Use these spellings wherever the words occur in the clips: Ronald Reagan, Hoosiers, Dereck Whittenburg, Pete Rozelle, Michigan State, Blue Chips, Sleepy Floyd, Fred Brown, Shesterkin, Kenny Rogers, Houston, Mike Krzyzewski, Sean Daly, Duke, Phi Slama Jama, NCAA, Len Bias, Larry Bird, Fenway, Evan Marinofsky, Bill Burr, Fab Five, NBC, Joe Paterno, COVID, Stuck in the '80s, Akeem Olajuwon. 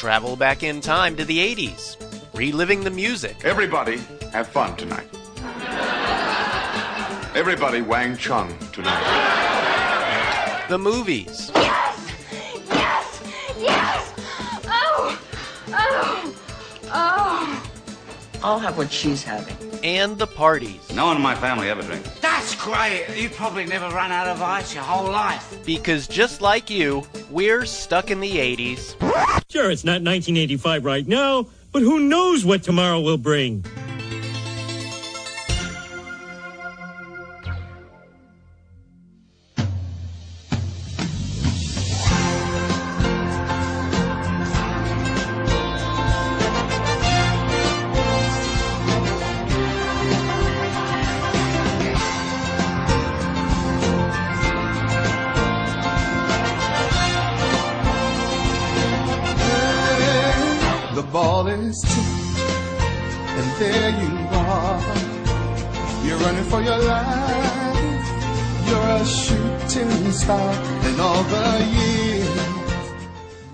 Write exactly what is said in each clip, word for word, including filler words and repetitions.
travel back in time to the eighties, reliving the music. Everybody have fun tonight. Everybody Wang Chung tonight. The movies. Yes! Yes! Yes! Oh! Oh! Oh! I'll have what she's having. And the parties. No one in my family ever drinks. That's great. You probably never run out of ice your whole life. Because just like you, we're stuck in the eighties. Sure, it's not nineteen eighty-five right now, but who knows what tomorrow will bring.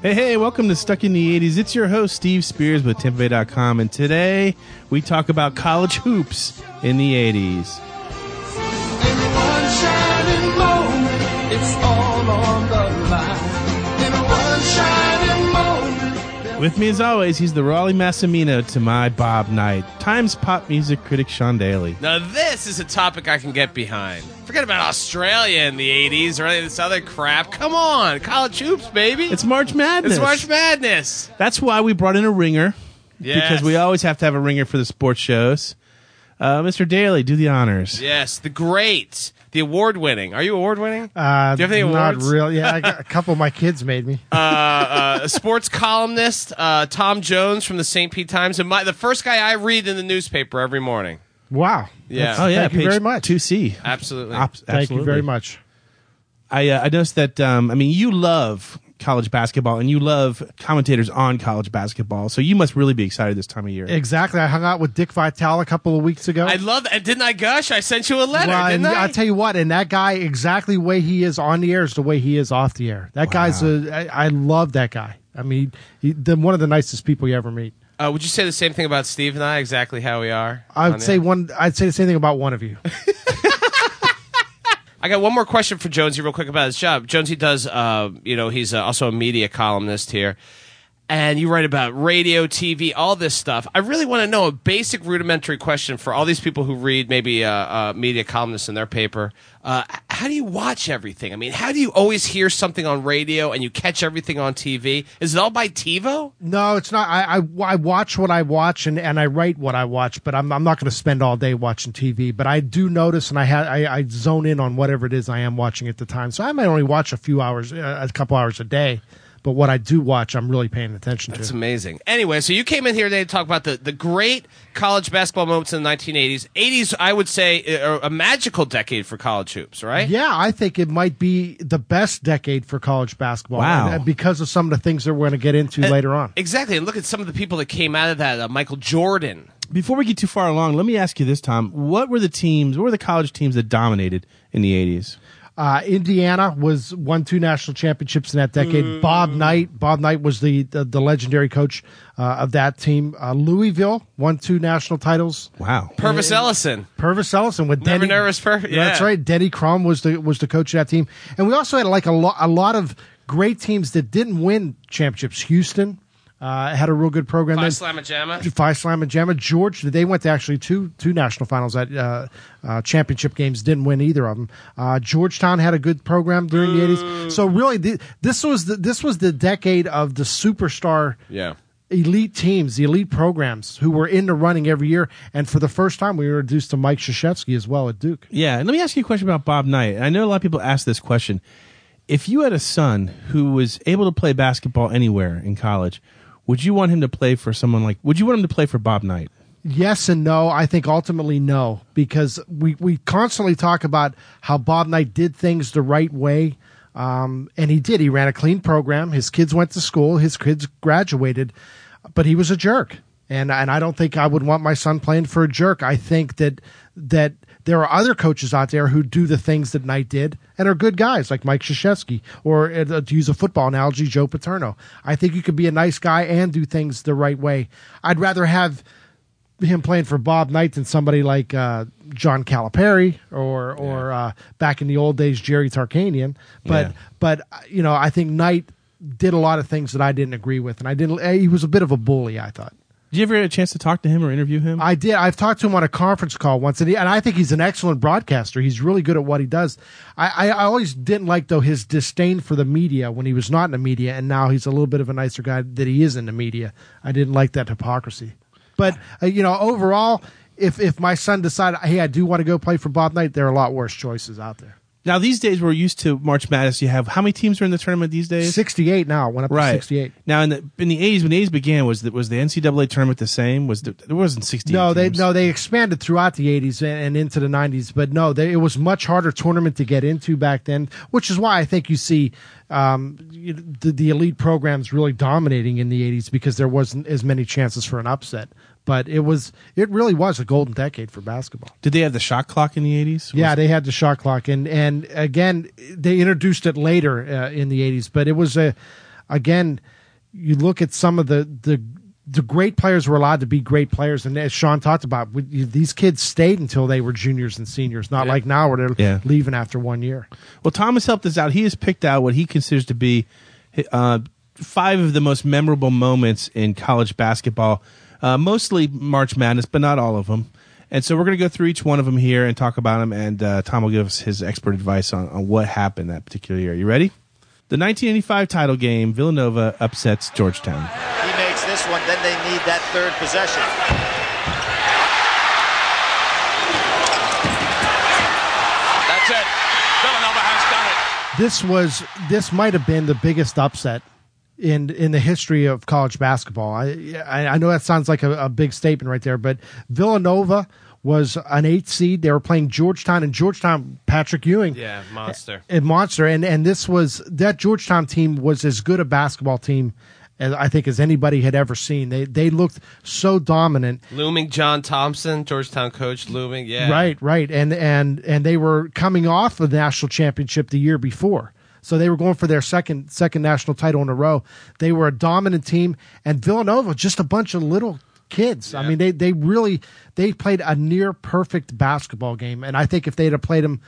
Hey, hey, welcome to Stuck in the eighties. It's your host, Steve Spears with Tampa Bay dot com, and today we talk about college hoops in the eighties. In one shining moment, it's all on the line. In one shining moment. With me as always, he's the Rollie Massimino to my Bob Knight, Times pop music critic Sean Daly. Now this is a topic I can get behind. Forget about Australia in the eighties or any of this other crap. Come on. College hoops, baby. It's March Madness. It's March Madness. That's why we brought in a ringer. Yes. Because we always have to have a ringer for the sports shows. Uh, Mister Daly, do the honors. Yes, the great, the award-winning. Are you award-winning? Uh, do you have any awards? Not really. Yeah, I got a couple of my kids made me. uh, uh, a sports columnist, uh, Tom Jones from the Saint Pete Times, and my, the first guy I read in the newspaper every morning. Wow. Yeah. That's, oh, yeah. Thank you very much. two C. Absolutely. Op- Thank absolutely. you very much. I uh, I noticed that, um, I mean, you love college basketball and you love commentators on college basketball, so you must really be excited this time of year. Exactly. I hung out with Dick Vitale a couple of weeks ago. I love that. Didn't I gush? I sent you a letter, well, didn't I? I'll tell you what, and that guy, exactly the way he is on the air is the way he is off the air. That wow. guy's a, I, I love that guy. I mean, he, the, one of the nicest people you ever meet. Uh, would you say the same thing about Steve and I? Exactly how we are. I would say one. I'd say the same thing about one of you. I got one more question for Jonesy, real quick, about his job. Jonesy does. Uh, you know, he's uh, also a media columnist here, and you write about radio, T V, all this stuff. I really want to know a basic, rudimentary question for all these people who read maybe uh, uh, media columnists in their paper. Uh, how do you watch everything? I mean, how do you always hear something on radio and you catch everything on T V? Is it all by TiVo? No, it's not. I, I, I watch what I watch and, and I write what I watch, but I'm I'm not going to spend all day watching T V. But I do notice and I, ha- I I zone in on whatever it is I am watching at the time. So I might only watch a few hours, uh, a couple hours a day. But what I do watch, I'm really paying attention to. That's amazing. Anyway, so you came in here today to talk about the, the great college basketball moments in the nineteen eighties. eighties, I would say, are a magical decade for college hoops, right? Yeah, I think it might be the best decade for college basketball. Wow. And because of some of the things that we're going to get into and, later on. Exactly. And look at some of the people that came out of that. Uh, Michael Jordan. Before we get too far along, let me ask you this, Tom. What were the teams, what were the college teams that dominated in the eighties? Uh, Indiana was won two national championships in that decade. Mm. Bob Knight, Bob Knight was the the, the legendary coach uh, of that team. Uh, Louisville won two national titles. Wow, Purvis and, Ellison, Purvis Ellison with Denny, never nervous. Per- yeah. That's right. Denny Crum was the was the coach of that team, and we also had like a lot a lot of great teams that didn't win championships. Houston. Uh, had a real good program. Phi Slama Jama. Phi Slama Jama. George, they went to actually two two national finals at uh, uh, championship games. Didn't win either of them. Uh, Georgetown had a good program during mm. the eighties. So really, the, this was the, this was the decade of the superstar. Yeah. Elite teams, the elite programs who were in the running every year. And for the first time, we were introduced to Mike Krzyzewski as well at Duke. Yeah, and let me ask you a question about Bob Knight. I know a lot of people ask this question. If you had a son who was able to play basketball anywhere in college, would you want him to play for someone like, would you want him to play for Bob Knight? Yes and no. I think ultimately no, because we, we constantly talk about how Bob Knight did things the right way. Um, and he did. He ran a clean program. His kids went to school. His kids graduated. But he was a jerk. And and I don't think I would want my son playing for a jerk. I think that that there are other coaches out there who do the things that Knight did and are good guys, like Mike Krzyzewski, or uh, to use a football analogy, Joe Paterno. I think you could be a nice guy and do things the right way. I'd rather have him playing for Bob Knight than somebody like uh, John Calipari or or yeah. uh, back in the old days, Jerry Tarkanian. But yeah. but you know, I think Knight did a lot of things that I didn't agree with, and I didn't. He was a bit of a bully, I thought. Did you ever get a chance to talk to him or interview him? I did. I've talked to him on a conference call once, and, he, and I think he's an excellent broadcaster. He's really good at what he does. I, I, I always didn't like, though, his disdain for the media when he was not in the media, and now he's a little bit of a nicer guy that he is in the media. I didn't like that hypocrisy. But, uh, you know, overall, if, if my son decided, hey, I do want to go play for Bob Knight, there are a lot worse choices out there. Now, these days, we're used to March Madness. You have how many teams are in the tournament these days? sixty-eight now. Went up right. to sixty-eight. Now, in the in the eighties, when the eighties began, was the, was the N C double A tournament the same? Was the, there wasn't sixty-eight no, they, teams. No, they expanded throughout the eighties and, and into the nineties. But no, they, it was much harder tournament to get into back then, which is why I think you see um, the, the elite programs really dominating in the eighties, because there wasn't as many chances for an upset. But it was, it really was a golden decade for basketball. Did they have the shot clock in the eighties? Yeah, they had the shot clock, and and again, they introduced it later uh, in the eighties. But it was a, again, you look at some of the the the great players were allowed to be great players, and as Sean talked about, we, these kids stayed until they were juniors and seniors, not yeah. like now where they're yeah. leaving after one year. Well, Thomas helped us out. He has picked out what he considers to be uh, five of the most memorable moments in college basketball. Uh, mostly March Madness, but not all of them. And so we're going to go through each one of them here and talk about them, and uh, Tom will give us his expert advice on, on what happened that particular year. You ready? The nineteen eighty-five title game, Villanova upsets Georgetown. He makes this one, then they need that third possession. That's it. Villanova has done it. This was, this might have been the biggest upset in in the history of college basketball. I I know that sounds like a, a big statement right there, but Villanova was an eight seed. They were playing Georgetown, and Georgetown, Patrick Ewing. Yeah, monster. A, a monster. And, and this was, that Georgetown team was as good a basketball team as I think as anybody had ever seen. They they looked so dominant. Looming John Thompson, Georgetown coach, looming, yeah. Right, right. And, and, and they were coming off the national championship the year before. So they were going for their second second national title in a row. They were a dominant team, and Villanova, just a bunch of little kids. Yeah. I mean, they they really they played a near perfect basketball game, and I think if they'd have played them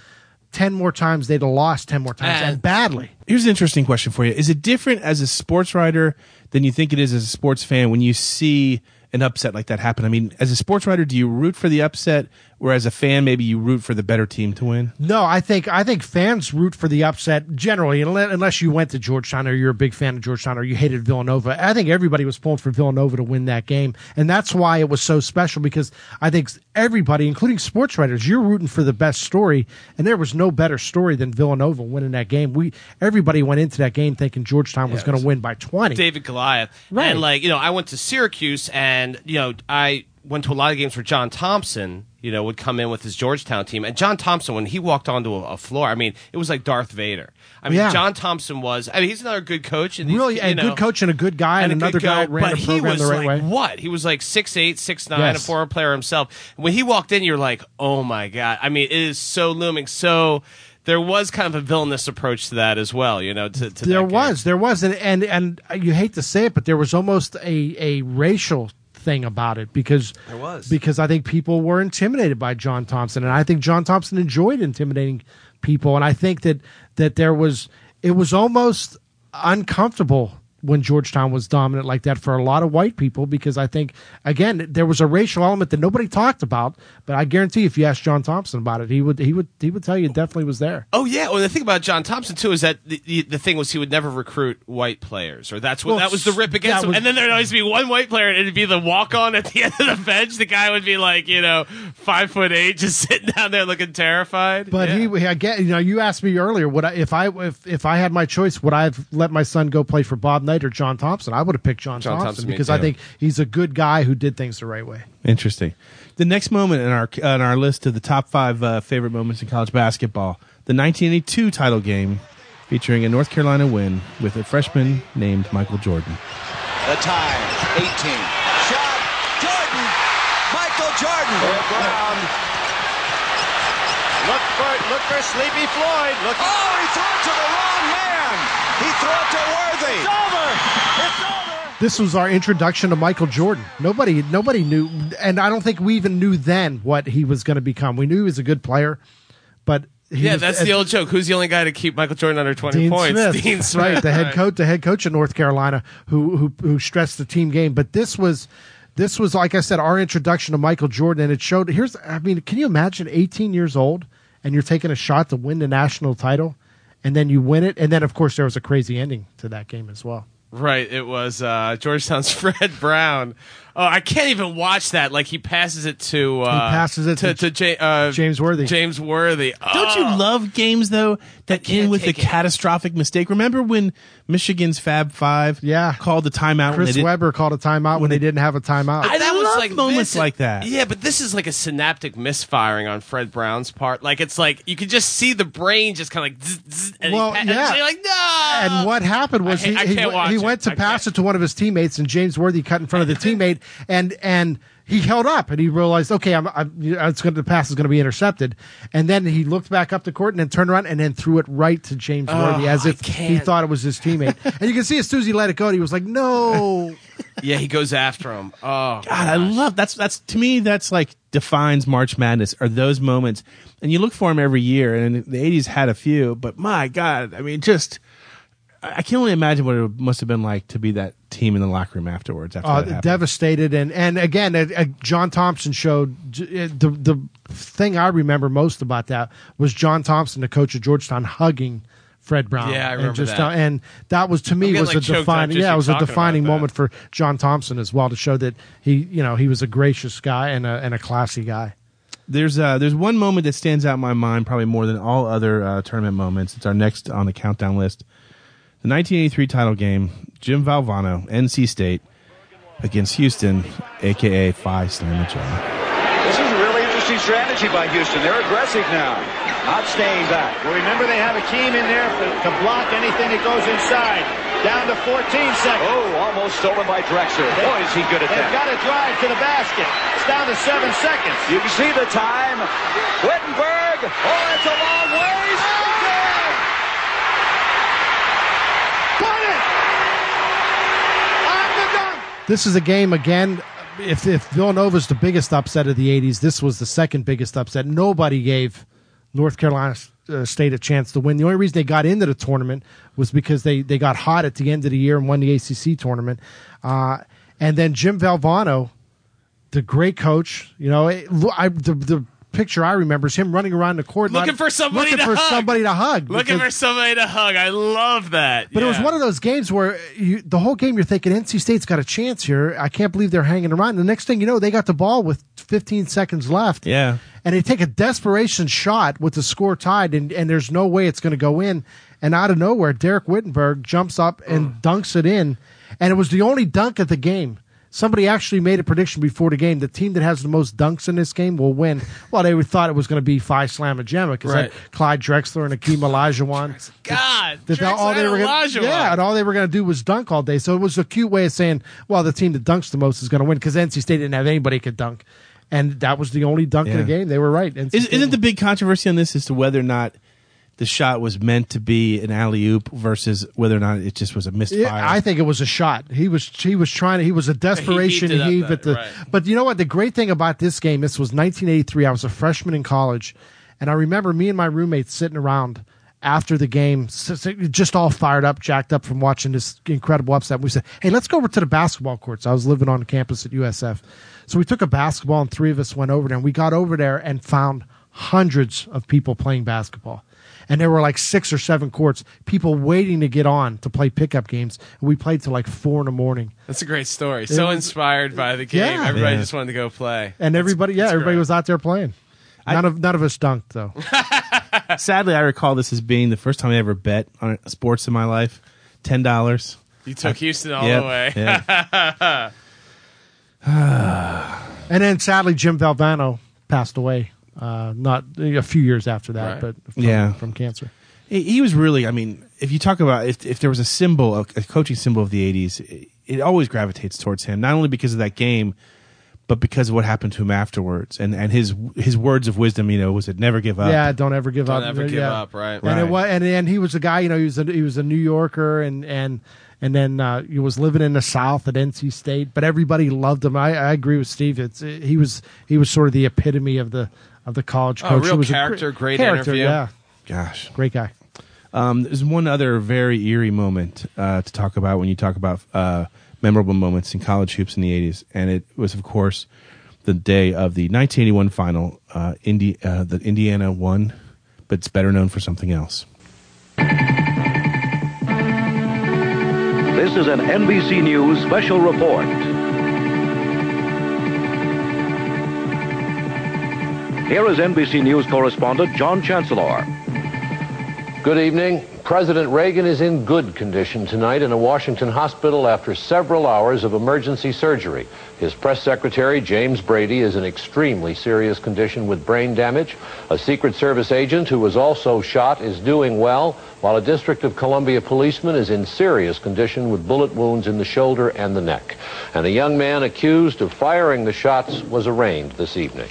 ten more times, they'd have lost ten more times, and, and badly. Here's an interesting question for you: is it different as a sports writer than you think it is as a sports fan when you see an upset like that happen? I mean, as a sports writer, do you root for the upset, or as a fan, maybe you root for the better team to win? No, I think I think fans root for the upset generally, unless you went to Georgetown or you're a big fan of Georgetown or you hated Villanova. I think everybody was pulling for Villanova to win that game, and that's why it was so special, because I think everybody, including sports writers, you're rooting for the best story, and there was no better story than Villanova winning that game. We everybody went into that game thinking Georgetown yeah, was going to win by twenty. David Goliath, right? And like you know, I went to Syracuse and. And, you know, I went to a lot of games where John Thompson, you know, would come in with his Georgetown team. And John Thompson, when he walked onto a, a floor, I mean, it was like Darth Vader. I mean, yeah. John Thompson was, I mean, he's another good coach. And really, a know, good coach and a good guy and, and another guy that ran a program the right like, way. What? He was like six eight, six nine, yes. a former player himself. When he walked in, you're like, oh my God. I mean, it is so looming, so... There was kind of a villainous approach to that as well, you know. To, to there was, there was, and, and and you hate to say it, but there was almost a, a racial thing about it because there was. because I think people were intimidated by John Thompson, and I think John Thompson enjoyed intimidating people, and I think that that there was it was almost uncomfortable when Georgetown was dominant like that for a lot of white people, because I think, again, there was a racial element that nobody talked about, but I guarantee if you asked John Thompson about it, he would he would, he would tell you it definitely was there. Oh, yeah. Well, the thing about John Thompson, too, is that the, the thing was he would never recruit white players, or that's what well, that was the rip against him. Was, and then there would always be one white player, and it would be the walk-on at the end of the bench. The guy would be like, you know, five foot eight, just sitting down there looking terrified. But yeah. he, I get, you know, you asked me earlier, would I, if, I, if, if I had my choice, would I have let my son go play for Bob Knight or John Thompson? I would have picked John, John Thompson, Thompson because I think he's a good guy who did things the right way. Interesting. The next moment in our on our list of the top five uh, favorite moments in college basketball, the nineteen eighty-two title game featuring a North Carolina win with a freshman named Michael Jordan. The tie, eighteen. Shot, Jordan, Michael Jordan. Brown. Look for, look for Sleepy Floyd. Look. Oh, he threw it to the wrong man. He threw it to Worthy. It's over. It's over. This was our introduction to Michael Jordan. Nobody, nobody knew, and I don't think we even knew then what he was going to become. We knew he was a good player, but he yeah, was, that's uh, the old joke. Who's the only guy to keep Michael Jordan under twenty Dean points? Smith. Dean Smith, right? The head coach, the head coach of North Carolina, who who who stressed the team game. But this was. This was, like I said, our introduction to Michael Jordan, and it showed. Here's, I mean, can you imagine eighteen years old and you're taking a shot to win the national title, and then you win it, and then of course there was a crazy ending to that game as well. Right, it was uh, Georgetown's Fred Brown. Oh, I can't even watch that. Like he passes it to uh, he passes it to, to, to ja- uh, James Worthy. James Worthy. Oh. Don't you love games though that end with a catastrophic mistake? Remember when Michigan's Fab Five, yeah. called a timeout? Chris when Webber called a timeout when, when they didn't have a timeout. I, that I was love like moments this, like that. Yeah, but this is like a synaptic misfiring on Fred Brown's part. Like it's like you could just see the brain just kind of like, zzz, zzz, and well, he, yeah. and you're like no. And what happened was I, he, I he, he, he went to I pass can't. it to one of his teammates, and James Worthy cut in front of the teammate. And and he held up, and he realized, okay, I'm, I'm, it's going to, the pass is going to be intercepted. And then he looked back up the court and then turned around and then threw it right to James oh, Worthy as if he thought it was his teammate. And you can see as soon as he let it go, he was like, no. Yeah, he goes after him. Oh, God, gosh. I love that's that's to me that's like defines March Madness are those moments, and you look for them every year. And the eighties had a few, but my God, I mean, just. I can only imagine what it must have been like to be that team in the locker room afterwards. After uh, that devastated, and and again, uh, uh, John Thompson showed uh, the the thing I remember most about that was John Thompson, the coach of Georgetown, hugging Fred Brown. Yeah, I remember and just, that. Uh, and that was to me getting, was like, a defining. Yeah, it was a defining moment for John Thompson as well to show that he you know he was a gracious guy and a and a classy guy. There's uh, there's one moment that stands out in my mind probably more than all other uh, tournament moments. It's our next on the countdown list. The nineteen eighty-three title game, Jim Valvano, N C State, against Houston, a k a. Phi Slama Jama. This is a really interesting strategy by Houston. They're aggressive now, not staying back. Well, remember, they have Akeem in there to block anything that goes inside. Down to fourteen seconds. Oh, almost stolen by Drexler. They, Boy, is he good at they've that. They've got to drive to the basket. It's down to seven seconds. You can see the time. Whittenburg. Oh, it's a long ways. This is a game, again, if, if Villanova's the biggest upset of the eighties, this was the second biggest upset. Nobody gave North Carolina uh, State a chance to win. The only reason they got into the tournament was because they, they got hot at the end of the year and won the A C C tournament. Uh, and then Jim Valvano, the great coach, you know, it, I, the, the picture I remember is him running around the court looking for somebody looking to for hug. somebody to hug looking because, for somebody to hug I love that but yeah. It was one of those games where you, the whole game you're thinking N C State's got a chance here. I can't believe they're hanging around. The next thing you know, they got the ball with fifteen seconds left, yeah and they take a desperation shot with the score tied, and, and there's no way it's going to go in, and out of nowhere Dereck Whittenburg jumps up and mm. dunks it in, and it was the only dunk of the game. Somebody actually made a prediction before the game. The team that has the most dunks in this game will win. Well, they thought it was going to be Phi Slama Jama because right. Clyde Drexler and Akeem Olajuwon. God, that, that all they were gonna, yeah, and all they were going to do was dunk all day. So it was a cute way of saying, well, the team that dunks the most is going to win, because N C State didn't have anybody who could dunk, and that was the only dunk yeah. in the game. They were right. Is, isn't won. the big controversy on this as to whether or not the shot was meant to be an alley-oop versus whether or not it just was a misfire? Yeah, I think it was a shot. He was he was trying to, he was a desperation he heave at the right. But you know what, the great thing about this game, this was nineteen eighty-three. I was a freshman in college, and I remember me and my roommates sitting around after the game, just all fired up, jacked up from watching this incredible upset. We said, hey, let's go over to the basketball courts. I was living on campus at U S F. So we took a basketball, and three of us went over there, and we got over there and found hundreds of people playing basketball. And there were like six or seven courts, people waiting to get on to play pickup games. And we played till like four in the morning. That's a great story. It so was, inspired by the game. Yeah, everybody yeah. just wanted to go play. And that's, everybody, yeah, everybody great. was out there playing. None I, of none of us dunked, though. Sadly, I recall this as being the first time I ever bet on sports in my life. ten dollars. You took I, Houston all yep, the way. Yeah. And then sadly, Jim Valvano passed away. Uh, not a few years after that, right. but from, yeah. from cancer. He, he was really, I mean, if you talk about, if, if there was a symbol, a, a coaching symbol of the eighties, it, it always gravitates towards him, not only because of that game, but because of what happened to him afterwards, and, and his his words of wisdom, you know, was it never give up. Yeah, don't ever give don't up. Don't ever give yeah. up, right? And right. it was, and and he was a guy, you know, he was a, he was a New Yorker, and and and then uh, he was living in the South at N C State, but everybody loved him. I, I agree with Steve. It's it, he was he was sort of the epitome of the of the college coach. Oh, real he was character, a great character, interview. Yeah, gosh, great guy. Um, there's one other very eerie moment uh, to talk about when you talk about uh, memorable moments in college hoops in the eighties, and it was, of course, the day of the nineteen eighty-one final. Uh, Indi- uh, that Indiana won, but it's better known for something else. This is an N B C News special report. Here is N B C News correspondent John Chancellor. Good evening. President Reagan is in good condition tonight in a Washington hospital after several hours of emergency surgery. His press secretary, James Brady, is in extremely serious condition with brain damage. A Secret Service agent who was also shot is doing well, while a District of Columbia policeman is in serious condition with bullet wounds in the shoulder and the neck. And a young man accused of firing the shots was arraigned this evening.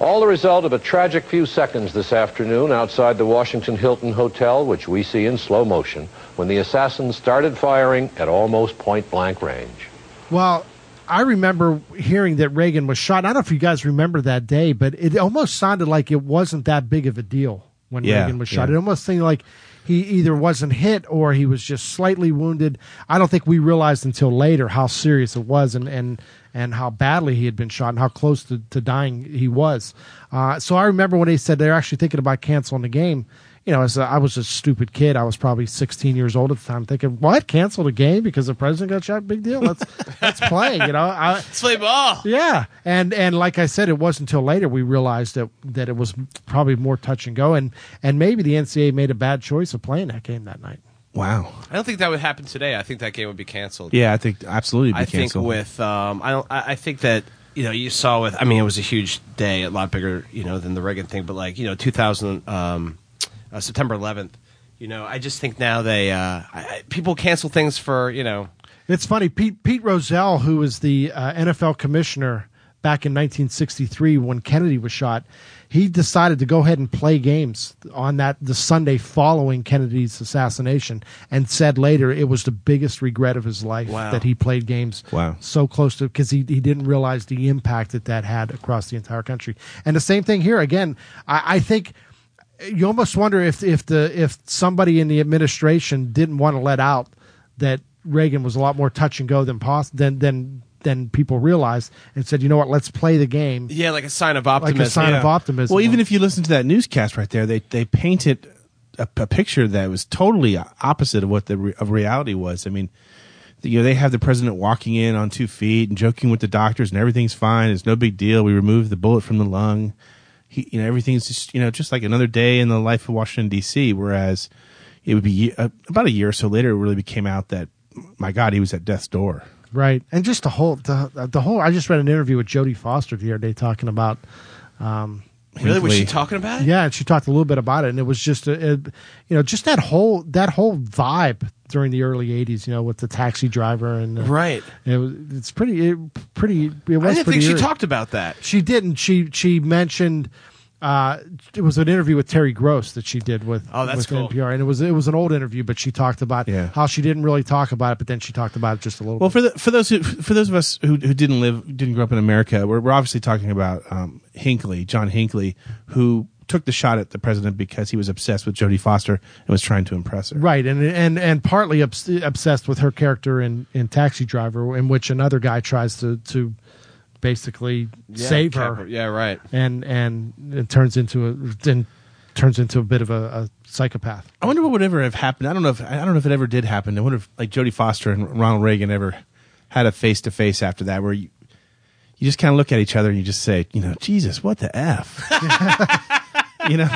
All the result of a tragic few seconds this afternoon outside the Washington Hilton Hotel, which we see in slow motion, when the assassins started firing at almost point-blank range. Well, I remember hearing that Reagan was shot. I don't know if you guys remember that day, but it almost sounded like it wasn't that big of a deal when yeah, Reagan was shot. Yeah. It almost seemed like he either wasn't hit or he was just slightly wounded. I don't think we realized until later how serious it was, and and and how badly he had been shot and how close to, to dying he was. Uh, so I remember when they said they're actually thinking about canceling the game. You know, as a, I was a stupid kid. I was probably sixteen years old at the time, thinking, "What? Cancel the game because the president got shot? Big deal. Let's let's play." You know, I, let's play ball. Yeah, and and like I said, it wasn't until later we realized that, that it was probably more touch and go, and and maybe the N C double A made a bad choice of playing that game that night. Wow, I don't think that would happen today. I think that game would be canceled. Yeah, I think absolutely. Be I canceled. think with um, I don't. I, I think that. You know, you saw with. I mean, it was a huge day, a lot bigger, you know, than the Reagan thing. But like, you know, two thousand um, uh, September eleventh. You know, I just think now they uh, I, I, people cancel things for, you know. It's funny, Pete Pete Rozelle, who was the uh, N F L commissioner back in nineteen sixty-three when Kennedy was shot, he decided to go ahead and play games on that the Sunday following Kennedy's assassination, and said later it was the biggest regret of his life wow. that he played games wow. so close to, because he, he didn't realize the impact that that had across the entire country. And the same thing here. Again, I, I think you almost wonder if if the if somebody in the administration didn't want to let out that Reagan was a lot more touch and go than pos- than than. Then people realized and said, you know what, let's play the game. Yeah, like a sign of optimism. Like a sign yeah. of optimism. Well, even if you listen to that newscast right there, they they painted a, a picture that was totally opposite of what the re- of reality was. I mean, the, you know, they have the president walking in on two feet and joking with the doctors, and everything's fine. It's no big deal. We removed the bullet from the lung. He, you know, everything's just, you know, just like another day in the life of Washington, D C, whereas it would be uh, about a year or so later, it really became out that, my God, he was at death's door. Right, and just the whole, the, the whole. I just read an interview with Jodie Foster the other day talking about. Um, really, was she talking about it? Yeah, and she talked a little bit about it, and it was just, a, a, you know, just that whole that whole vibe during the early eighties. You know, with the Taxi Driver and uh, right. It was, it's pretty, it, pretty. It was I didn't think eerie. She talked about that. She didn't. She she mentioned. Uh, it was an interview with Terry Gross that she did with, oh, that's with cool. N P R, and it was it was an old interview, but she talked about yeah. how she didn't really talk about it, but then she talked about it just a little. Well, bit. Well, for the, for those who, for those of us who who didn't live didn't grow up in America, we're, we're obviously talking about um, Hinckley, John Hinckley, who took the shot at the president because he was obsessed with Jodie Foster and was trying to impress her. Right, and and and partly obs- obsessed with her character in, in Taxi Driver, in which another guy tries to. to basically yeah, save her. her yeah right and and it turns into a then turns into a bit of a, a psychopath. I wonder what would ever have happened. I don't know if I don't know if it ever did happen. I wonder if like Jodie Foster and Ronald Reagan ever had a face to face after that, where you you just kind of look at each other and you just say, you know, Jesus, what the F. You know,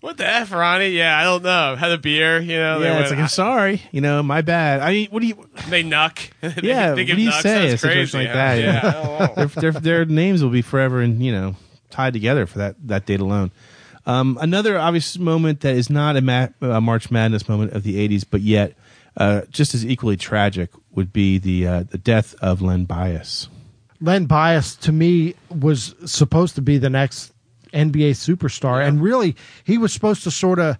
what the F, Ronnie? Yeah, I don't know. Had a beer, you know. Yeah, they it's went, like, I'm I, sorry. You know, my bad. I mean, what do you... They knock. They, yeah, they what do you nucks? Say in a situation like that? Yeah, yeah. I don't know. their, their, their names will be forever and, you know, tied together for that, that date alone. Um, another obvious moment that is not a, ma- a March Madness moment of the eighties, but yet uh, just as equally tragic would be the, uh, the death of Len Bias. Len Bias, to me, was supposed to be the next N B A superstar. Yeah. And really, he was supposed to sort of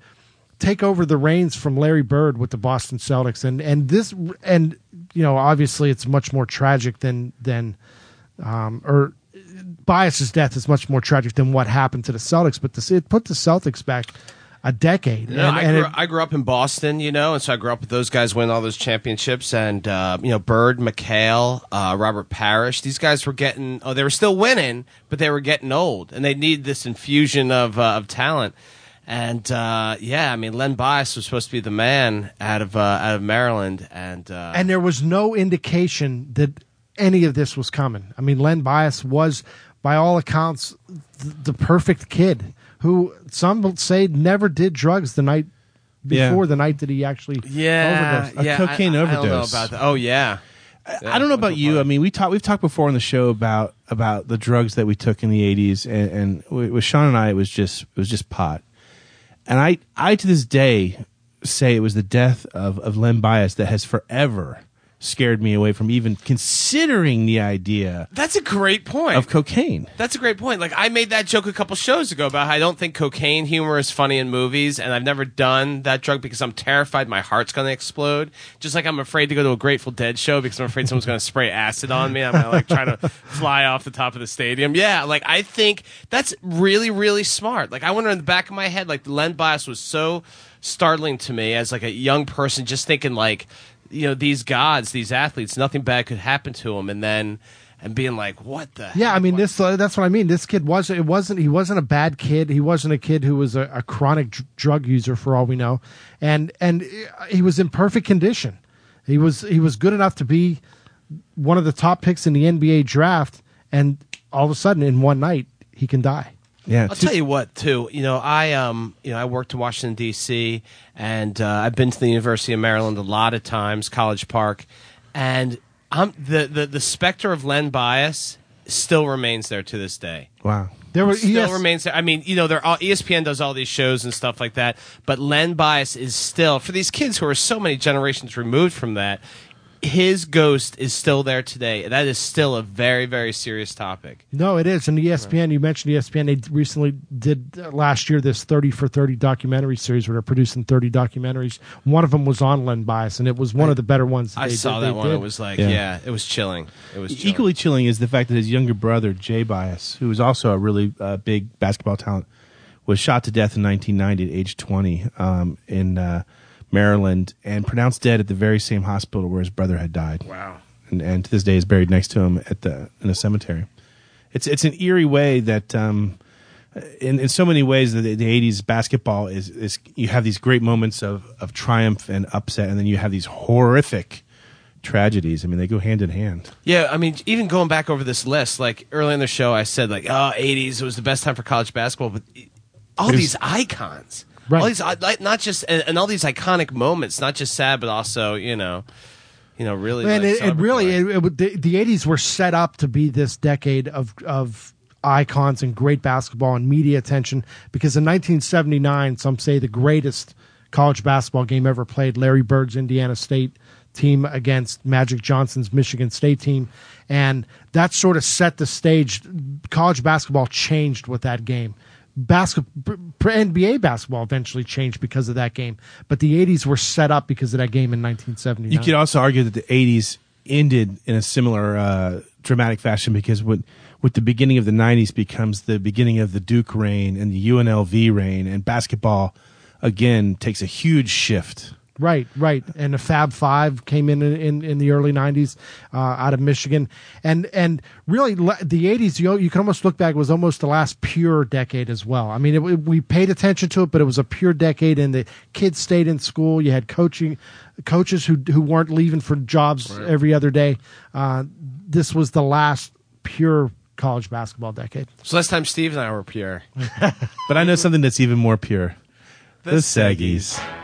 take over the reins from Larry Bird with the Boston Celtics. And, and this, and, you know, obviously it's much more tragic than, than, um, or Bias's death is much more tragic than what happened to the Celtics, but this, it put the Celtics back a decade. No, and, I, and grew, it, I grew up in Boston, you know, and so I grew up with those guys winning all those championships. And, uh, you know, Bird, McHale, uh, Robert Parrish, these guys were getting, oh, they were still winning, but they were getting old, and they need this infusion of, uh, of talent. And, uh, yeah, I mean, Len Bias was supposed to be the man out of uh, out of Maryland. And uh, and there was no indication that any of this was coming. I mean, Len Bias was, by all accounts, th- the perfect kid who some say never did drugs the night before, yeah. the night that he actually yeah, overdosed. A yeah, cocaine I, overdose. I don't know about that. Oh, yeah. Yeah, I don't know about you. Point. I mean, we talk, we've talked before on the show about about the drugs that we took in the eighties. And, and we, with Sean and I, it was just it was just pot. And I, I, to this day, say it was the death of, of Len Bias that has forever scared me away from even considering the idea. That's a great point. Of cocaine. That's a great point. Like, I made that joke a couple shows ago about how I don't think cocaine humor is funny in movies, and I've never done that drug because I'm terrified my heart's going to explode. Just like I'm afraid to go to a Grateful Dead show because I'm afraid someone's going to spray acid on me. I'm going to, like, try to fly off the top of the stadium. Yeah, like, I think that's really, really smart. Like, I wonder in the back of my head, like, the Len Bias was so startling to me as, like, a young person just thinking, like, you know, these gods, these athletes, nothing bad could happen to them, and then and being like, what the? Yeah, heck? I mean, what? this uh, that's what I mean. This kid was it wasn't he wasn't a bad kid. He wasn't a kid who was a, a chronic dr- drug user for all we know, and and he was in perfect condition. He was he was good enough to be one of the top picks in the N B A draft, and all of a sudden, in one night, he can die. Yeah, I'll tell you what, too. You know, I um, you know, I worked in Washington D C, and uh, I've been to the University of Maryland a lot of times, College Park, and I'm the the, the specter of Len Bias still remains there to this day. Wow, there were, still yes. remains there. I mean, you know, they're all, E S P N does all these shows and stuff like that, but Len Bias is still, for these kids who are so many generations removed from that, his ghost is still there today. That is still a very, very serious topic. No, it is. And E S P N, you mentioned E S P N, they recently did uh, last year this thirty for thirty documentary series where they're producing thirty documentaries. One of them was on Len Bias, and it was one I, of the better ones. That I they, saw they, that they one. Did. It was like, yeah. yeah, it was chilling. It was chilling. Equally chilling is the fact that his younger brother, Jay Bias, who was also a really uh, big basketball talent, was shot to death in nineteen ninety at age twenty um, in uh, Maryland, and pronounced dead at the very same hospital where his brother had died. Wow. And, and to this day is buried next to him at the in a cemetery. It's it's an eerie way that um, in in so many ways that the, the eighties basketball is is you have these great moments of, of triumph and upset, and then you have these horrific tragedies. I mean, they go hand in hand. Yeah, I mean, even going back over this list, like early in the show I said, like, oh, eighties, it was the best time for college basketball, but all was, these icons. Right. All these, not just and, and all these iconic moments, not just sad, but also you know, you know, really. And like it, it really, it, it, the, the eighties were set up to be this decade of of icons and great basketball and media attention. Because in nineteen seventy-nine, some say the greatest college basketball game ever played, Larry Bird's Indiana State team against Magic Johnson's Michigan State team, and that sort of set the stage. College basketball changed with that game. Basketball, N B A basketball eventually changed because of that game, but the eighties were set up because of that game in nineteen seventy-nine. You could also argue that the eighties ended in a similar uh, dramatic fashion because with, with the beginning of the nineties becomes the beginning of the Duke reign and the U N L V reign, and basketball, again, takes a huge shift. Right, right. And the Fab Five came in in, in the early nineties uh, out of Michigan. And and really, the eighties, you, you can almost look back, was almost the last pure decade as well. I mean, it, we paid attention to it, but it was a pure decade, and the kids stayed in school. You had coaching coaches who who weren't leaving for jobs right. every other day. Uh, this was the last pure college basketball decade. So last time Steve and I were pure. But I know something that's even more pure. The, the Saggies. Saggies.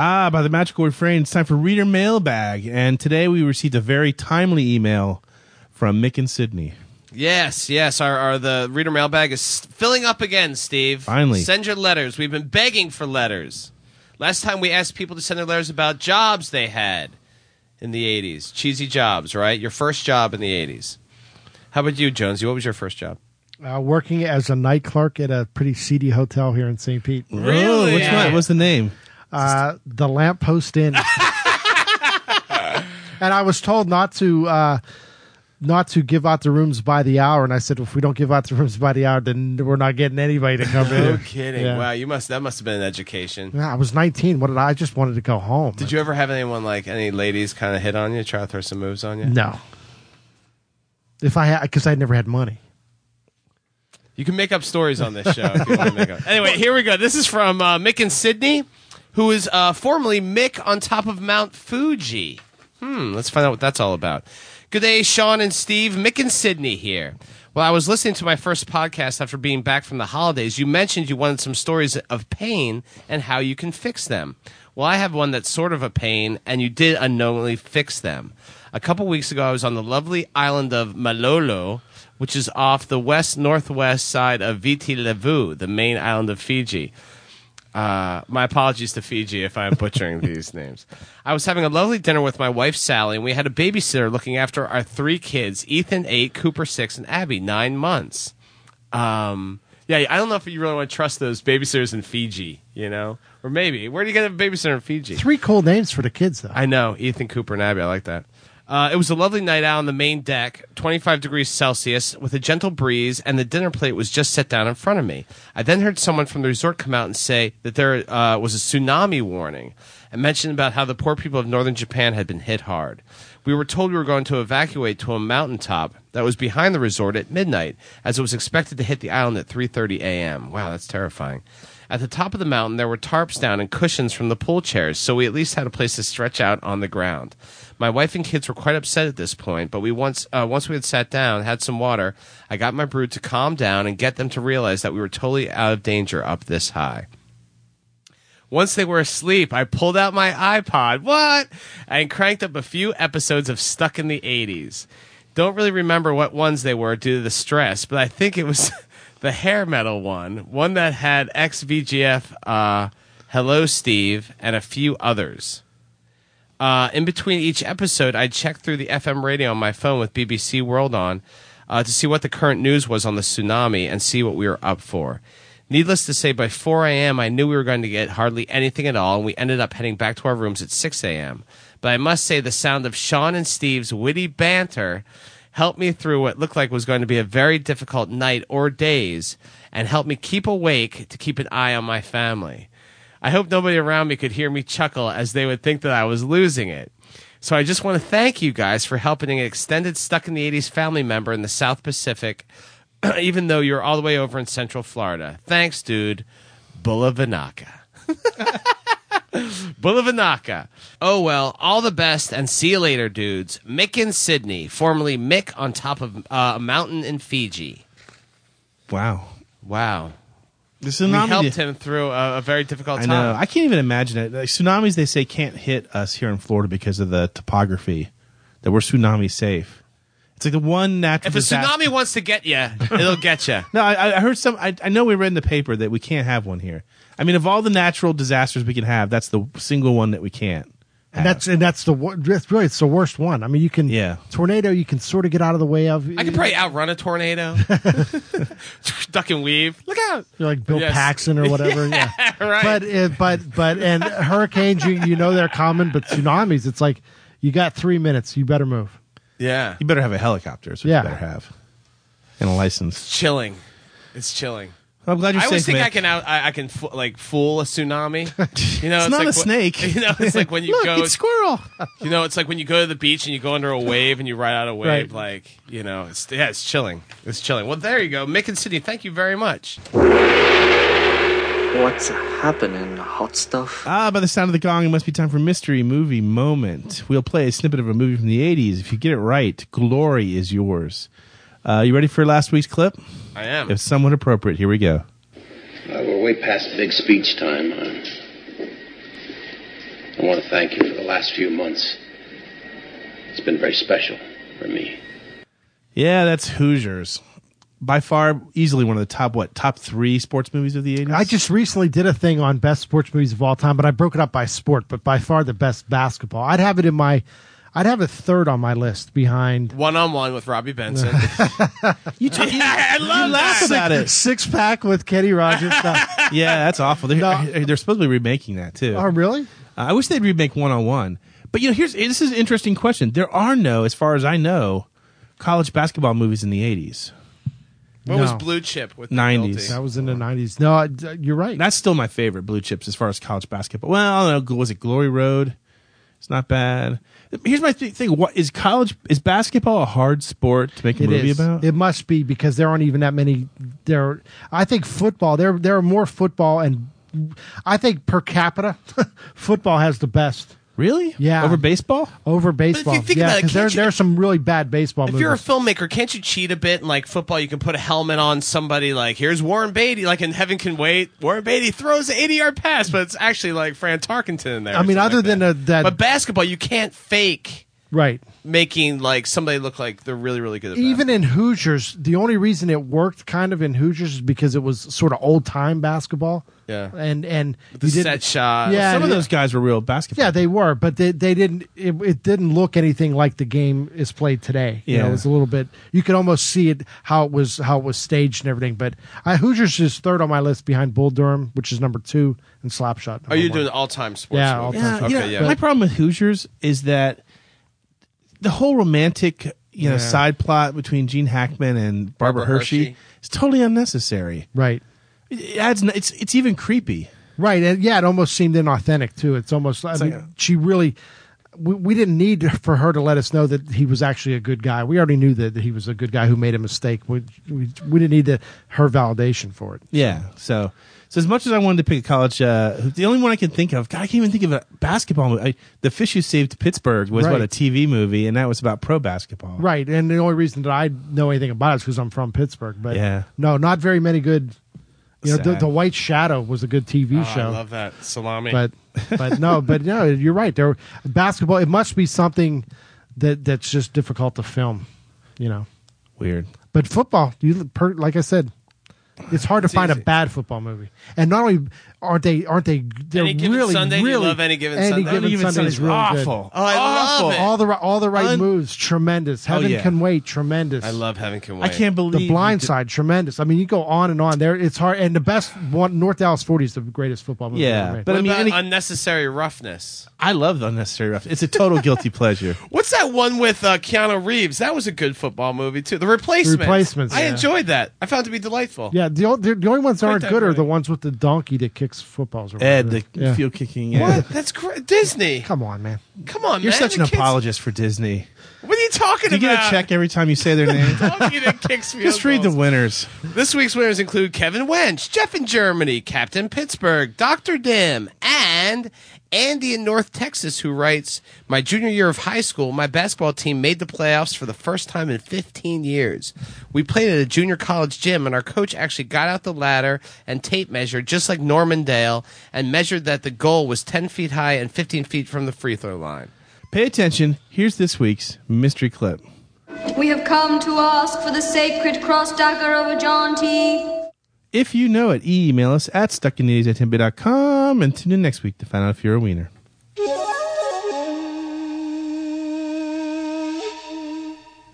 Ah, by the magical refrain, it's time for Reader Mailbag. And today we received a very timely email from Mick and Sydney. Yes, yes. Our, our the Reader Mailbag is filling up again, Steve. Finally. Send your letters. We've been begging for letters. Last time we asked people to send their letters about jobs they had in the eighties. Cheesy jobs, right? Your first job in the eighties. How about you, Jonesy? What was your first job? Uh, working as a night clerk at a pretty seedy hotel here in Saint Pete. Really? Oh, which yeah. one? What's the name? Uh, the Lamppost Inn. And I was told not to uh, not to give out the rooms by the hour. And I said, if we don't give out the rooms by the hour, then we're not getting anybody to come no in. No kidding. Yeah. Wow, you must that must have been an education. Yeah, I was nineteen. What did I, I just wanted to go home. Did you ever have anyone, like any ladies kind of hit on you, try to throw some moves on you? No. If I had, because I never had money. You can make up stories on this show if you want to make up. Anyway, here we go. This is from uh, Mick in Sydney, who is uh, formerly Mick on top of Mount Fuji. Hmm, let's find out what that's all about. Good day, Sean and Steve. Mick in Sydney here. Well, I was listening to my first podcast after being back from the holidays. You mentioned you wanted some stories of pain and how you can fix them. Well, I have one that's sort of a pain, and you did unknowingly fix them. A couple weeks ago, I was on the lovely island of Malolo, which is off the west-northwest side of Viti Levu, the main island of Fiji. Uh, my apologies to Fiji if I'm butchering these names. I was having a lovely dinner with my wife, Sally, and we had a babysitter looking after our three kids, Ethan, eight, Cooper, six, and Abby, nine months. Um, yeah, I don't know if you really want to trust those babysitters in Fiji, you know? Or maybe. Where do you get a babysitter in Fiji? Three cool names for the kids, though. I know. Ethan, Cooper, and Abby. I like that. Uh, it was a lovely night out on the main deck, twenty-five degrees Celsius, with a gentle breeze, and the dinner plate was just set down in front of me. I then heard someone from the resort come out and say that there uh, was a tsunami warning, and mentioned about how the poor people of northern Japan had been hit hard. We were told we were going to evacuate to a mountaintop that was behind the resort at midnight, as it was expected to hit the island at three thirty a.m. Wow, that's terrifying. At the top of the mountain, there were tarps down and cushions from the pool chairs, so we at least had a place to stretch out on the ground. My wife and kids were quite upset at this point, but we once uh, once we had sat down, had some water, I got my brood to calm down and get them to realize that we were totally out of danger up this high. Once they were asleep, I pulled out my iPod, what? and cranked up a few episodes of Stuck in the eighties. Don't really remember what ones they were due to the stress, but I think it was the hair metal one, one that had X V G F, uh, Hello Steve, and a few others. Uh, in between each episode, I checked through the F M radio on my phone with B B C World on uh, to see what the current news was on the tsunami and see what we were up for. Needless to say, by four a.m., I knew we were going to get hardly anything at all, and we ended up heading back to our rooms at six a.m. But I must say the sound of Sean and Steve's witty banter helped me through what looked like was going to be a very difficult night or days, and helped me keep awake to keep an eye on my family. I hope nobody around me could hear me chuckle, as they would think that I was losing it. So I just want to thank you guys for helping an extended Stuck in the eighties family member in the South Pacific, even though you're all the way over in Central Florida. Thanks, dude. Bulavanaka. Bulavanaka. Oh, well, all the best, and see you later, dudes. Mick in Sydney, formerly Mick on top of uh, a mountain in Fiji. Wow. Wow. The tsunami we helped him through a, a very difficult time. I know. I can't even imagine it. Like, tsunamis, they say, can't hit us here in Florida because of the topography, that we're tsunami safe. It's like the one natural disaster. If a tsunami wants to get you, it'll get you. No, I, I heard some. I, I know we read in the paper that we can't have one here. I mean, of all the natural disasters we can have, that's the single one that we can't have. And that's and that's the that's really it's the worst one. I mean, you can yeah. tornado, you can sort of get out of the way of. I could probably outrun a tornado. Duck and weave. Look out! You're like Bill yes. Paxton or whatever. yeah, yeah, right. But uh, but but and hurricanes, you you know they're common, but tsunamis, it's like you got three minutes, you better move. Yeah, you better have a helicopter. Is what yeah. you better have, and a license. It's chilling. It's chilling. I'm glad you're I safe, always think Mick. I can out, I, I can f- like fool a tsunami. You know, it's, it's not like a wh- snake. You know, it's like when you Look, go it's squirrel. You know, it's like when you go to the beach and you go under a wave and you ride out a wave. Right. Like you know, it's yeah, it's chilling. It's chilling. Well, there you go, Mick and Sydney. Thank you very much. What's happening? Hot stuff. Ah, by the sound of the gong, it must be time for Mystery Movie Moment. We'll play a snippet of a movie from the eighties. If you get it right, glory is yours. Uh, you ready for last week's clip? I am. If somewhat appropriate, here we go. Uh, we're way past big speech time. I want to thank you for the last few months. It's been very special for me. Yeah, that's Hoosiers. by far, easily one of the top, what, top three sports movies of the eighties? I just recently did a thing on best sports movies of all time, but I broke it up by sport, but by far the best basketball. I'd have it in my... I'd have a third on my list behind One on One with Robbie Benson. you t- yeah, I love you laugh about it. Six Pack with Kenny Rogers. No. Yeah, that's awful. They're, no. they're supposed to be remaking that too. Oh, really? Uh, I wish they'd remake One on One. But you know, here's this is an interesting question. There are no, as far as I know, college basketball movies in the eighties. What no. was Blue Chip with the nineties? That was in the nineties. No, I, you're right. That's still my favorite. Blue Chips as far as college basketball. Well, I don't know. Was it Glory Road? It's not bad. Here's my th- thing. What is college? Is basketball a hard sport to make a it movie is. about? It must be, because there aren't even that many. There, I think football. There, there are more football, and I think per capita, football has the best. Really? Yeah. Over baseball? Over baseball. But if you think yeah, about it, there, you, there are some really bad baseball if movies. If you're a filmmaker, can't you cheat a bit? And like football, you can put a helmet on somebody. Like, here's Warren Beatty. Like in Heaven Can Wait, Warren Beatty throws an eighty-yard pass, but it's actually like Fran Tarkenton in there. I mean, other like than that. A, that. But basketball, you can't fake right making like somebody look like they're really, really good at basketball. Even in Hoosiers, the only reason it worked kind of in Hoosiers is because it was sort of old-time basketball. Yeah, and and the set shot. Yeah, some of those guys were real basketball. Yeah, they were, but they they didn't. It, it didn't look anything like the game is played today. Yeah, you know, it was a little bit. You could almost see it how it was how it was staged and everything. But I, Hoosiers is third on my list behind Bull Durham, which is number two, and Slapshot. Are you doing all time sports? Yeah, all time. Okay, yeah. yeah. My problem with Hoosiers is that the whole romantic you know yeah. side plot between Gene Hackman and Barbara, Barbara Hershey, Hershey is totally unnecessary. Right. It adds, it's it's even creepy, right? And yeah, it almost seemed inauthentic too. It's almost it's I mean, like, she really we, we didn't need for her to let us know that he was actually a good guy. We already knew that, that he was a good guy who made a mistake. We we, we didn't need the, her validation for it. Yeah. So so as much as I wanted to pick a college, uh, the only one I can think of, God, I can't even think of a basketball movie. I, The Fish Who Saved Pittsburgh was right. about a T V movie, and that was about pro basketball, right? And the only reason that I know anything about it is because I'm from Pittsburgh. But yeah. no, not very many good. You know, the, the White Shadow was a good T V oh, show. I love that salami. But, but no, but no, you're right. There, basketball. It must be something that that's just difficult to film. You know, weird. But football, you per, like I said, it's hard it's to find easy. a bad football movie. And not only aren't they aren't they they're Any Given really Sunday, really you love Any Given Sunday. Any Given, Any Given Sunday's really awful. Good. Oh, I awful. love it. All the all the right Un- moves, tremendous. Heaven oh, yeah. Can Wait, tremendous. I love Heaven Can Wait. I can't believe The Blind Side, tremendous. I mean, you go on and on. There, it's hard. And the best one, North Dallas forty is the greatest football movie. Yeah, ever but made. I mean, any, Unnecessary Roughness. I love the Unnecessary Roughness. It's a total guilty pleasure. What's that one with uh, Keanu Reeves? That was a good football movie too. The Replacements. The Replacements. I yeah. enjoyed that. I found it to be delightful. Yeah, the, the, the only ones that aren't good are the ones with the donkey that kicks footballs around. Ed, the yeah. field kicking. Yeah. What? That's great. Disney. Come on, man. Come on, You're man. You're such an kids... apologist for Disney. What are you talking Do you about? You get a check every time you say their name. The donkey that kicks field Just read balls. The winners. This week's winners include Kevin Wench, Jeff in Germany, Captain Pittsburgh, Doctor Dim, and Andy in North Texas, who writes, my junior year of high school, my basketball team made the playoffs for the first time in fifteen years. We played at a junior college gym, and our coach actually got out the ladder and tape measure, just like Normandale, and measured that the goal was ten feet high and fifteen feet from the free throw line. Pay attention. Here's this week's mystery clip. We have come to ask for the sacred cross dagger over John T. If you know it, email us at stuck in the eighties at timbe dot com and tune in next week to find out if you're a wiener.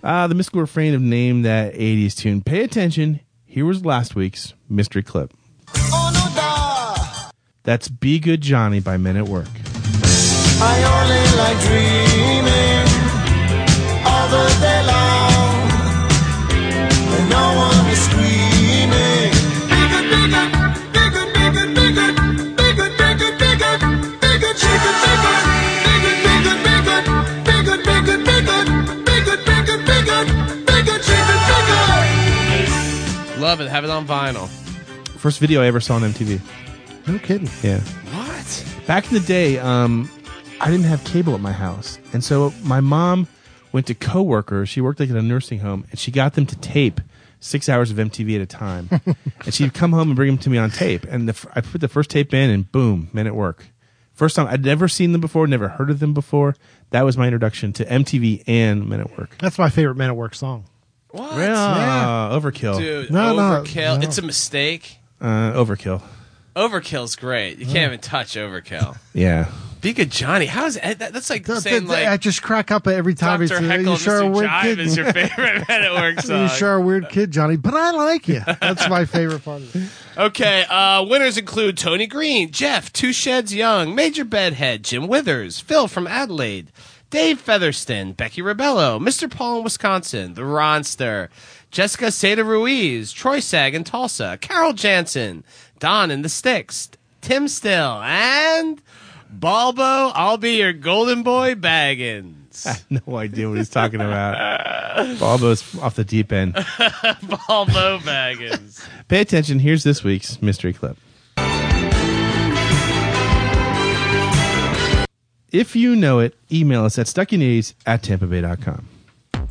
Ah, the mystical refrain of Name That eighties Tune. Pay attention. Here was last week's mystery clip. Oh, no, da. That's Be Good Johnny by Men at Work. I only like dreaming all the day long, and no one is screaming. Love it. Have it on vinyl. First video I ever saw on M T V. No kidding. Yeah. What? Back in the day, um, I didn't have cable at my house, and so my mom went to coworkers. She worked like in a nursing home, and she got them to tape six hours of M T V at a time, and she'd come home and bring them to me on tape. And the, I put the first tape in, and boom, Men at Work. First time. I'd never seen them before, never heard of them before. That was my introduction to M T V and Men at Work. That's my favorite Men at Work song. What? Yeah, yeah. Overkill. Dude, no, overkill. No, no. It's a mistake. Uh, overkill. Overkill's great. You can't even touch overkill. Yeah. Be good, Johnny. How is that? That's like the, saying the, like I just crack up every time. Doctor Heckle and Mister Jive is your favorite Meta Work song. You sure are a weird kid, Johnny, but I like you. That's my favorite part of it. Okay, uh, winners include Tony Green, Jeff, Two Sheds Young, Major Bedhead, Jim Withers, Phil from Adelaide, Dave Featherston, Becky Ribello, Mister Paul in Wisconsin, The Ronster, Jessica Seda Ruiz, Troy Sag in Tulsa, Carol Jansen, Don in the Sticks, Tim Still, and Balbo, I'll be your golden boy Baggins. I have no idea what he's talking about. Balbo's off the deep end. Balbo Baggins. Pay attention. Here's this week's mystery clip. If you know it, email us at stuck in the eighties at tampa bay dot com.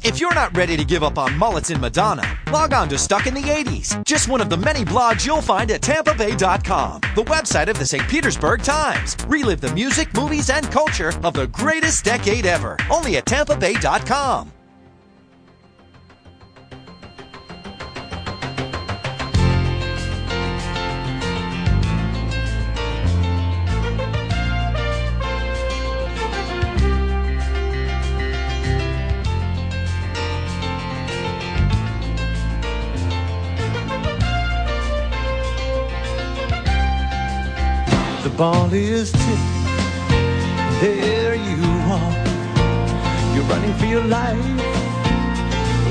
If you're not ready to give up on mullets and Madonna, log on to Stuck in the eighties, just one of the many blogs you'll find at tampa bay dot com, the website of the Saint Petersburg Times. Relive the music, movies, and culture of the greatest decade ever, only at tampa bay dot com. The ball is tipped, there you are, you're running for your life,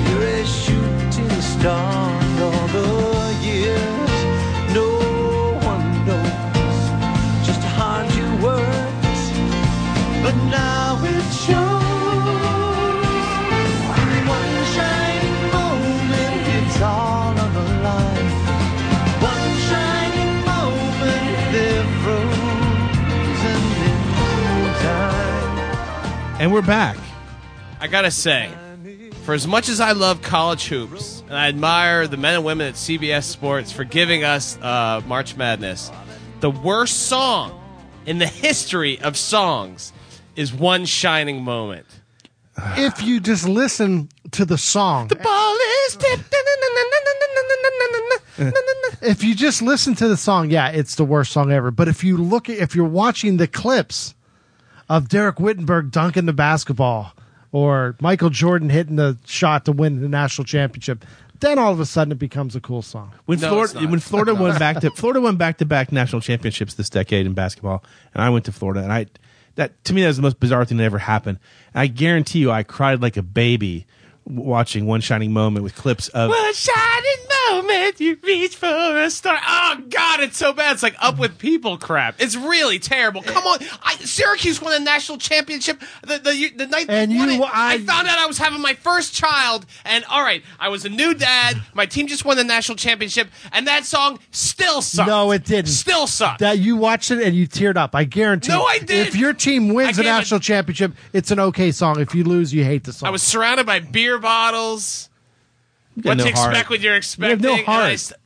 you're a shooting star, and all the years, no one knows just how hard you worked, but now it shows, one shining moment, it's all on the line, one shining moment, they're frozen. And we're back. I gotta say, for as much as I love college hoops, and I admire the men and women at C B S Sports for giving us uh, March Madness, the worst song in the history of songs is One Shining Moment. If you just listen to the song. The ball is tipped. If you just listen to the song, yeah, it's the worst song ever. But if you look at, if you're watching the clips of Dereck Whittenburg dunking the basketball or Michael Jordan hitting the shot to win the national championship, then all of a sudden it becomes a cool song. When no, Florida, when Florida went back to Florida went back to back national championships this decade in basketball, and I went to Florida, and I that to me that was the most bizarre thing that ever happened. And I guarantee you, I cried like a baby watching One Shining Moment with clips of One Shining Moment, you reach for a star. Oh God, it's so bad. It's like Up With People crap. It's really terrible. Come on, I, Syracuse won a national championship the the, the night and they won you, it. I, I found out I was having my first child, and all right, I was a new dad. My team just won the national championship, and that song still sucked. No, it didn't. Still sucked. That you watched it and you teared up. I guarantee. No, I did. If your team wins a national a, championship, it's an okay song. If you lose, you hate the song. I was surrounded by beer bottles. What no to expect heart. When you're expecting? You have no heart. St-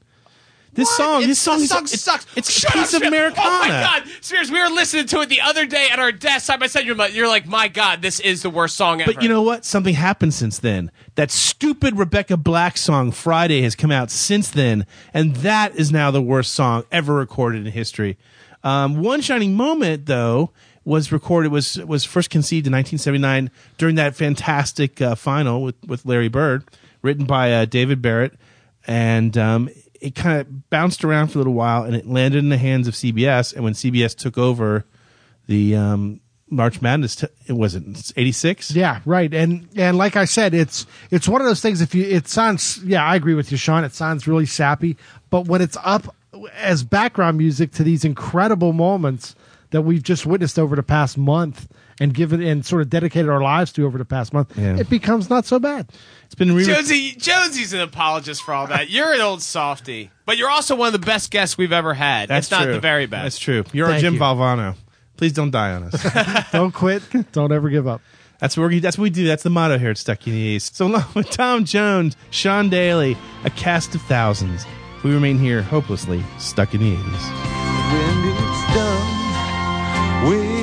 this what? song, it's, this song, song is, sucks. It's, it's a piece up, of Americana. Oh my God, Spears! We were listening to it the other day at our desk side by side. You're like, you're like, my God, this is the worst song ever. But you know what? Something happened since then. That stupid Rebecca Black song, Friday, has come out since then, and that is now the worst song ever recorded in history. Um, One Shining Moment, though, was recorded was was first conceived in nineteen seventy-nine during that fantastic uh, final with with Larry Bird. Written by uh, David Barrett, and um, it kind of bounced around for a little while, and it landed in the hands of C B S. And when C B S took over the um, March Madness, t- it wasn't eighty-six. Yeah, right. And and like I said, it's it's one of those things. If you, it sounds, yeah, I agree with you, Sean. It sounds really sappy, but when it's up as background music to these incredible moments that we've just witnessed over the past month. And given and sort of dedicated our lives to over the past month, yeah. It becomes not so bad. It's been re- Jonesy. Jonesy's an apologist for all that. You're an old softy, but you're also one of the best guests we've ever had. That's it's not true. The very best. That's true. You're Thank Jim you. Valvano. Please don't die on us. Don't quit. Don't ever give up. That's what we. That's what we do. That's the motto here at Stuck in the East. So along with Tom Jones, Sean Daly, a cast of thousands, we remain here hopelessly stuck in the eighties. When it's done, we'll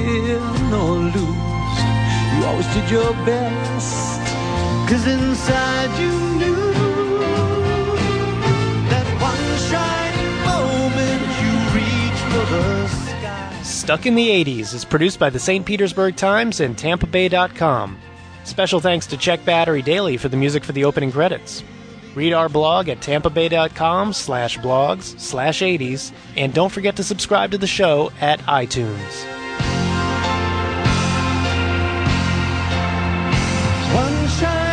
or lose, you always did your best, 'cause inside you knew. Stuck in the eighties is produced by the Saint Petersburg Times and Tampa Bay dot com. Special thanks to Check Battery Daily for the music for the opening credits. Read our blog at Tampa Bay dot com slash blogs slash eighties, and don't forget to subscribe to the show at iTunes. One shot.